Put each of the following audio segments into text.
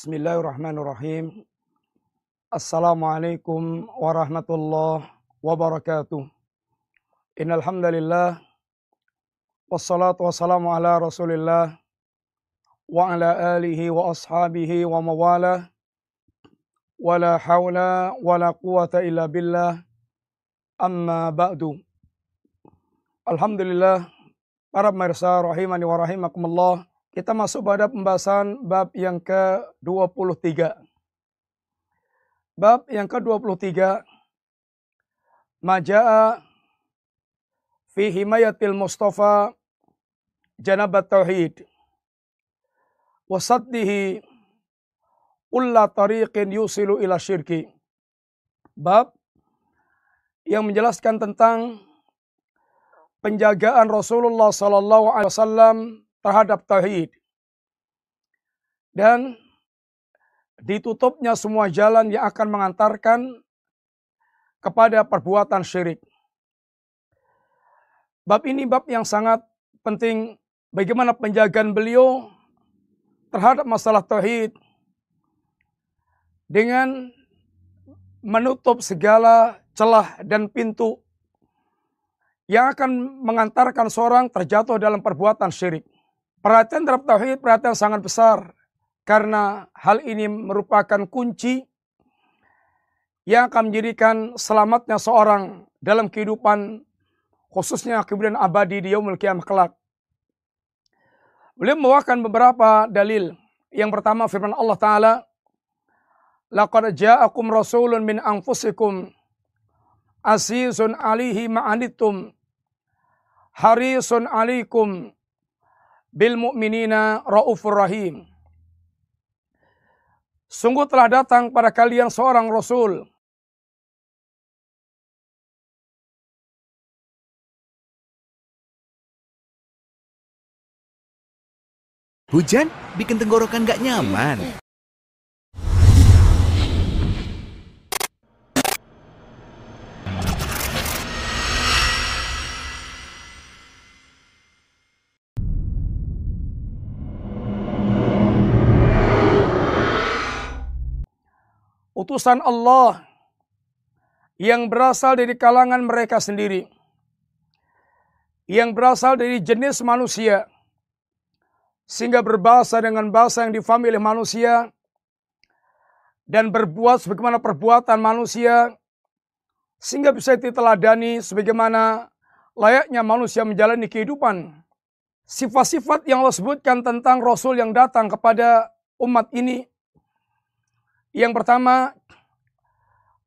Bismillahirrahmanirrahim. Assalamualaikum warahmatullahi wabarakatuh. Innal hamdalillah wassalatu wassalamu ala Rasulillah wa ala alihi wa ashabihi wa mawala wala hawla wala quwata illa billah amma ba'du. Alhamdulillah para ma'irsa rahimani wa rahimakumullah. Kita masuk pada pembahasan bab yang ke-23. Bab yang ke-23, Majaa fi himayatil Mustafa janabat tauhid wa saddihi kulla tariqin yusilu ila syirki. Bab yang menjelaskan tentang penjagaan Rasulullah sallallahu alaihi wasallam terhadap tauhid dan ditutupnya semua jalan yang akan mengantarkan kepada perbuatan syirik. Bab ini bab yang sangat penting, bagaimana penjagaan beliau terhadap masalah tauhid dengan menutup segala celah dan pintu yang akan mengantarkan seorang terjatuh dalam perbuatan syirik. Perhatian terhadap tauhid, perhatian sangat besar, karena hal ini merupakan kunci yang akan menjadikan selamatnya seorang dalam kehidupan, khususnya kemudian abadi di yaumul qiyamah kelak. Beliau membawakan beberapa dalil. Yang pertama firman Allah Ta'ala, laqad ja'akum rasulun min anfusikum azizun alihi ma'anittum harisun alaikum bil mu'minina raufur rahim. Sungguh telah datang pada kalian seorang rasul hujan bikin tenggorokan gak nyaman. Utusan Allah yang berasal dari kalangan mereka sendiri, yang berasal dari jenis manusia, sehingga berbahasa dengan bahasa yang difahami oleh manusia dan berbuat sebagaimana perbuatan manusia, sehingga bisa diteladani sebagaimana layaknya manusia menjalani kehidupan. Sifat-sifat yang Allah sebutkan tentang Rasul yang datang kepada umat ini, yang pertama,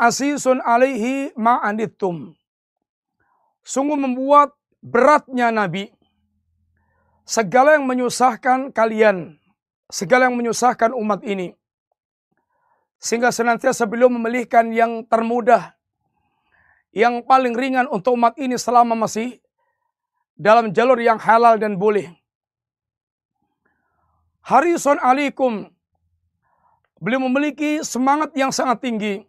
azizun alaihi ma'anittum. Sungguh membuat beratnya Nabi segala yang menyusahkan kalian, segala yang menyusahkan umat ini, sehingga senantiasa beliau memilihkan yang termudah, yang paling ringan untuk umat ini selama masih dalam jalur yang halal dan boleh. Harisun alaikum, beliau memiliki semangat yang sangat tinggi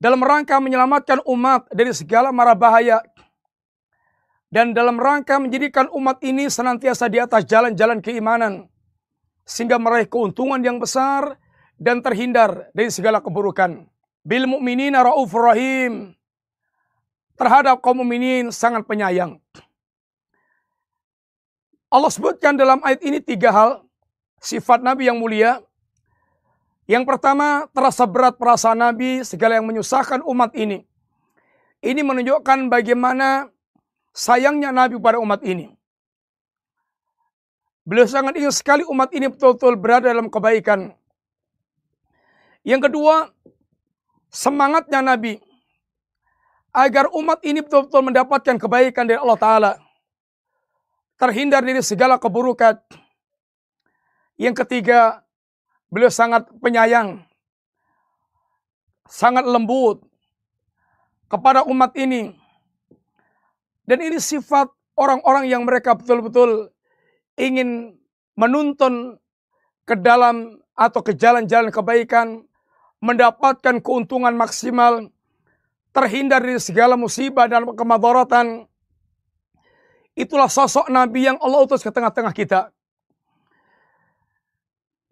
dalam rangka menyelamatkan umat dari segala mara bahaya, dan dalam rangka menjadikan umat ini senantiasa di atas jalan-jalan keimanan, sehingga meraih keuntungan yang besar dan terhindar dari segala keburukan. Bil mu'minina raufur rahim, terhadap kaum mukminin sangat penyayang. Allah sebutkan dalam ayat ini tiga hal sifat Nabi yang mulia. Yang pertama, terasa berat perasaan Nabi segala yang menyusahkan umat ini. Ini menunjukkan bagaimana sayangnya Nabi pada umat ini. Beliau sangat ingin sekali umat ini betul-betul berada dalam kebaikan. Yang kedua, semangatnya Nabi agar umat ini betul-betul mendapatkan kebaikan dari Allah Ta'ala, terhindar dari segala keburukan. Yang ketiga, beliau sangat penyayang, sangat lembut kepada umat ini. Dan ini sifat orang-orang yang mereka betul-betul ingin menuntun ke dalam atau ke jalan-jalan kebaikan, mendapatkan keuntungan maksimal, terhindar dari segala musibah dan kemadaratan. Itulah sosok Nabi yang Allah utus ke tengah-tengah kita.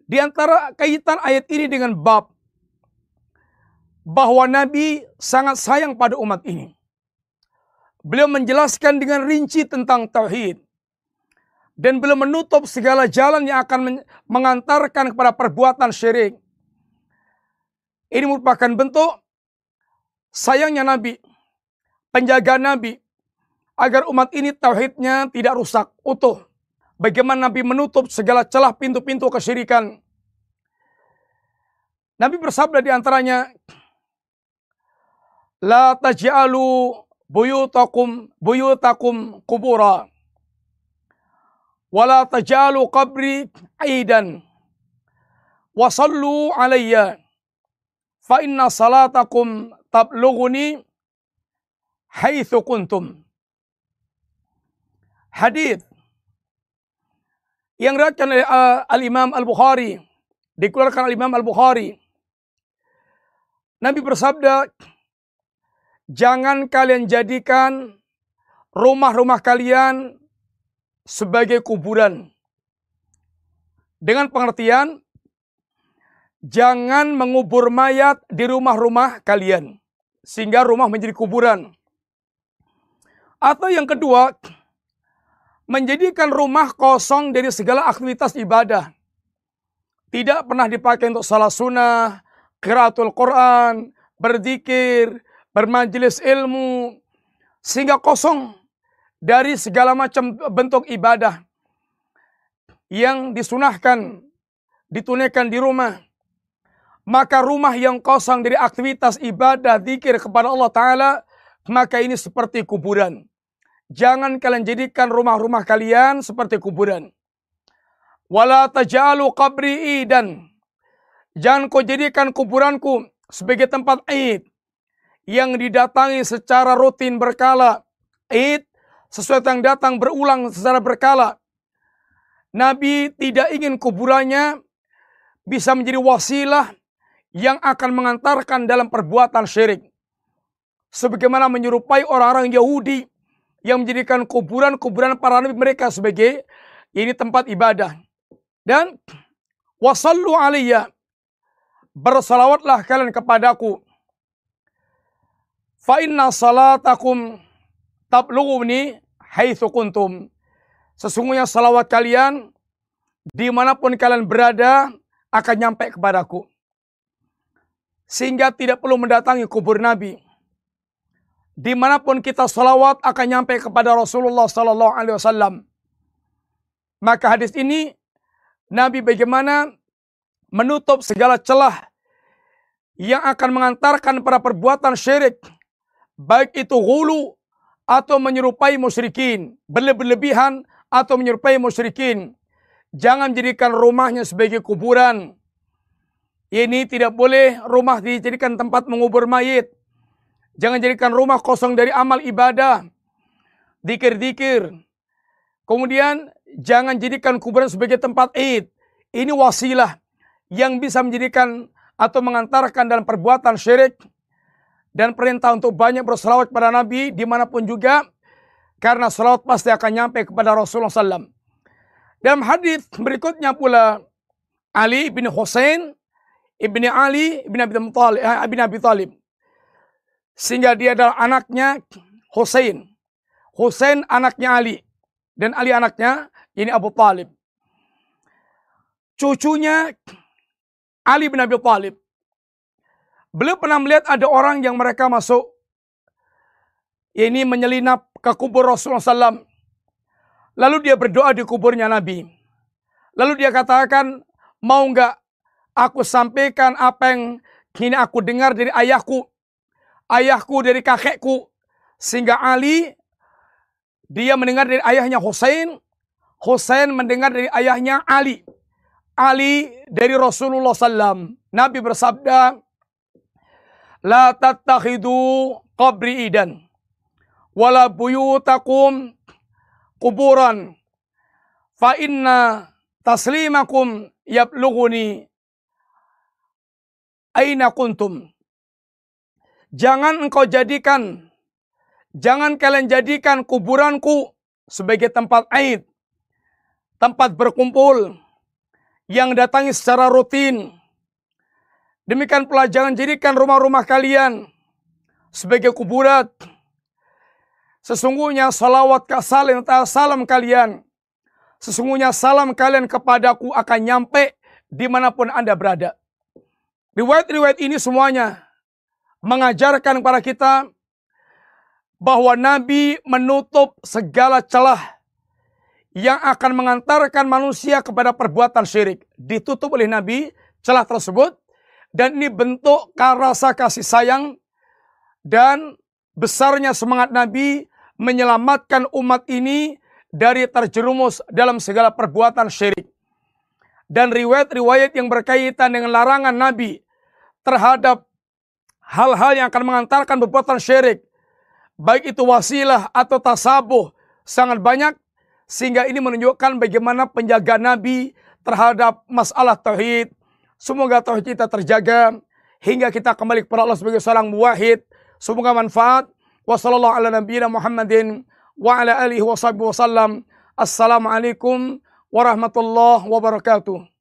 Di antara kaitan ayat ini dengan bab bahwa Nabi sangat sayang pada umat ini. Beliau menjelaskan dengan rinci tentang tauhid dan beliau menutup segala jalan yang akan mengantarkan kepada perbuatan syirik. Ini merupakan bentuk sayangnya Nabi, penjagaan Nabi agar umat ini tauhidnya tidak rusak, utuh. Bagaimana Nabi menutup segala celah pintu-pintu kesyirikan. Nabi bersabda di antaranya, la taj'alu buyutakum qubura wa la taj'alu qabri aidan wa sallu 'alayya fa inna salatakum tablughuni haitsu kuntum. Hadits yang diriwayatkan oleh Al-Imam Al-Bukhari, dikeluarkan oleh Imam Al-Bukhari. Nabi bersabda, jangan kalian jadikan rumah-rumah kalian sebagai kuburan. Dengan pengertian, jangan mengubur mayat di rumah-rumah kalian sehingga rumah menjadi kuburan. Atau yang kedua, menjadikan rumah kosong dari segala aktivitas ibadah. Tidak pernah dipakai untuk salat sunnah, qiraatul Quran, berzikir, bermajelis ilmu, sehingga kosong dari segala macam bentuk ibadah yang disunahkan, ditunaikan di rumah. Maka rumah yang kosong dari aktivitas ibadah, zikir kepada Allah Ta'ala, maka ini seperti kuburan. Jangan kalian jadikan rumah-rumah kalian seperti kuburan. Wala taj'alu qabri idan. Jangan kau jadikan kuburanku sebagai tempat id yang didatangi secara rutin berkala. Id, sesuatu yang datang berulang secara berkala. Nabi tidak ingin kuburannya bisa menjadi wasilah yang akan mengantarkan dalam perbuatan syirik. Sebagaimana menyerupai orang-orang Yahudi yang menjadikan kuburan-kuburan para nabi mereka sebagai ini tempat ibadah. Dan wasallu alayya, bersalawatlah kalian kepadaku. Fa inna salatakum tablughuni haitsu kuntum. Sesungguhnya salawat kalian dimanapun kalian berada akan nyampe kepadaku. Sehingga tidak perlu mendatangi kubur Nabi. Dimanapun kita salawat akan nyampe kepada Rasulullah Sallallahu Alaihi Wasallam. Maka hadis ini Nabi bagaimana menutup segala celah yang akan mengantarkan para perbuatan syirik, baik itu ghulu atau menyerupai musyrikin, berlebihan atau menyerupai musyrikin. Jangan jadikan rumahnya sebagai kuburan. Ini tidak boleh rumah dijadikan tempat mengubur mayit. Jangan jadikan rumah kosong dari amal ibadah, dzikir-dzikir. Kemudian jangan jadikan kuburan sebagai tempat id. Ini wasilah yang bisa menjadikan atau mengantarkan dalam perbuatan syirik. Dan perintah untuk banyak berselawat kepada Nabi dimanapun juga, karena selawat pasti akan nyampe kepada Rasulullah SAW. Dalam hadis berikutnya pula, Ali bin Husain ibni Ali bin Abi Talib, sehingga dia adalah anaknya Husain. Husain anaknya Ali. Dan Ali anaknya ini Abu Talib. Cucunya Ali bin Abi Talib. Beliau pernah melihat ada orang yang mereka masuk, ini menyelinap ke kubur Rasulullah SAW. Lalu dia berdoa di kuburnya Nabi. Lalu dia katakan, mau nggak aku sampaikan apa yang kini aku dengar dari ayahku dari kakekku. Sehingga Ali, dia mendengar dari ayahnya Husain. Husain mendengar dari ayahnya Ali. Ali dari Rasulullah SAW. Nabi bersabda, la tattakhidu qabri idan wala buyutakum kuburan fa inna taslimakum yablughuni aina kuntum. Jangan kalian jadikan kuburanku sebagai tempat aid, tempat berkumpul. yang datangi secara rutin. Demikian pula jangan jadikan rumah-rumah kalian sebagai kuburan. Sesungguhnya salawat kasalim atas salam kalian, sesungguhnya salam kalian kepadaku akan nyampe dimanapun Anda berada. Riwayat-riwayat ini semuanya mengajarkan kepada kita bahwa Nabi menutup segala celah yang akan mengantarkan manusia kepada perbuatan syirik. Ditutup oleh Nabi celah tersebut, dan ini bentuk rasa kasih sayang dan besarnya semangat Nabi menyelamatkan umat ini dari terjerumus dalam segala perbuatan syirik. Dan riwayat-riwayat yang berkaitan dengan larangan Nabi terhadap hal-hal yang akan mengantarkan perbuatan syirik, baik itu wasilah atau tasabuh, sangat banyak. Sehingga ini menunjukkan bagaimana penjagaan Nabi terhadap masalah tauhid. Semoga tauhid kita terjaga hingga kita kembali kepada Allah sebagai seorang muwahhid. Semoga manfaat. Wassallallahu ala nabiyyina Muhammadin wa ala alihi wa sahbihi wasallam. Assalamualaikum warahmatullahi wabarakatuh.